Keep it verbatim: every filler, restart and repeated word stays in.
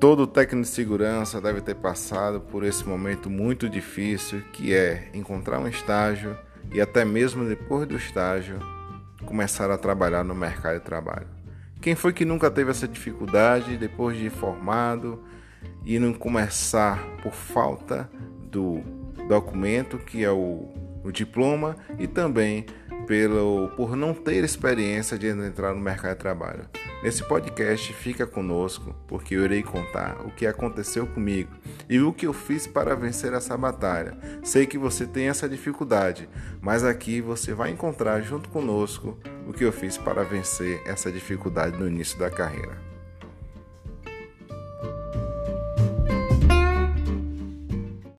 Todo técnico de segurança deve ter passado por esse momento muito difícil, que é encontrar um estágio e até mesmo depois do estágio começar a trabalhar no mercado de trabalho. Quem foi que nunca teve essa dificuldade depois de formado e não começar por falta do documento, que é o, o diploma, e também pelo, por não ter experiência de entrar no mercado de trabalho? Nesse podcast fica conosco, porque eu irei contar o que aconteceu comigo e o que eu fiz para vencer essa batalha. Sei que você tem essa dificuldade, mas aqui você vai encontrar junto conosco o que eu fiz para vencer essa dificuldade no início da carreira.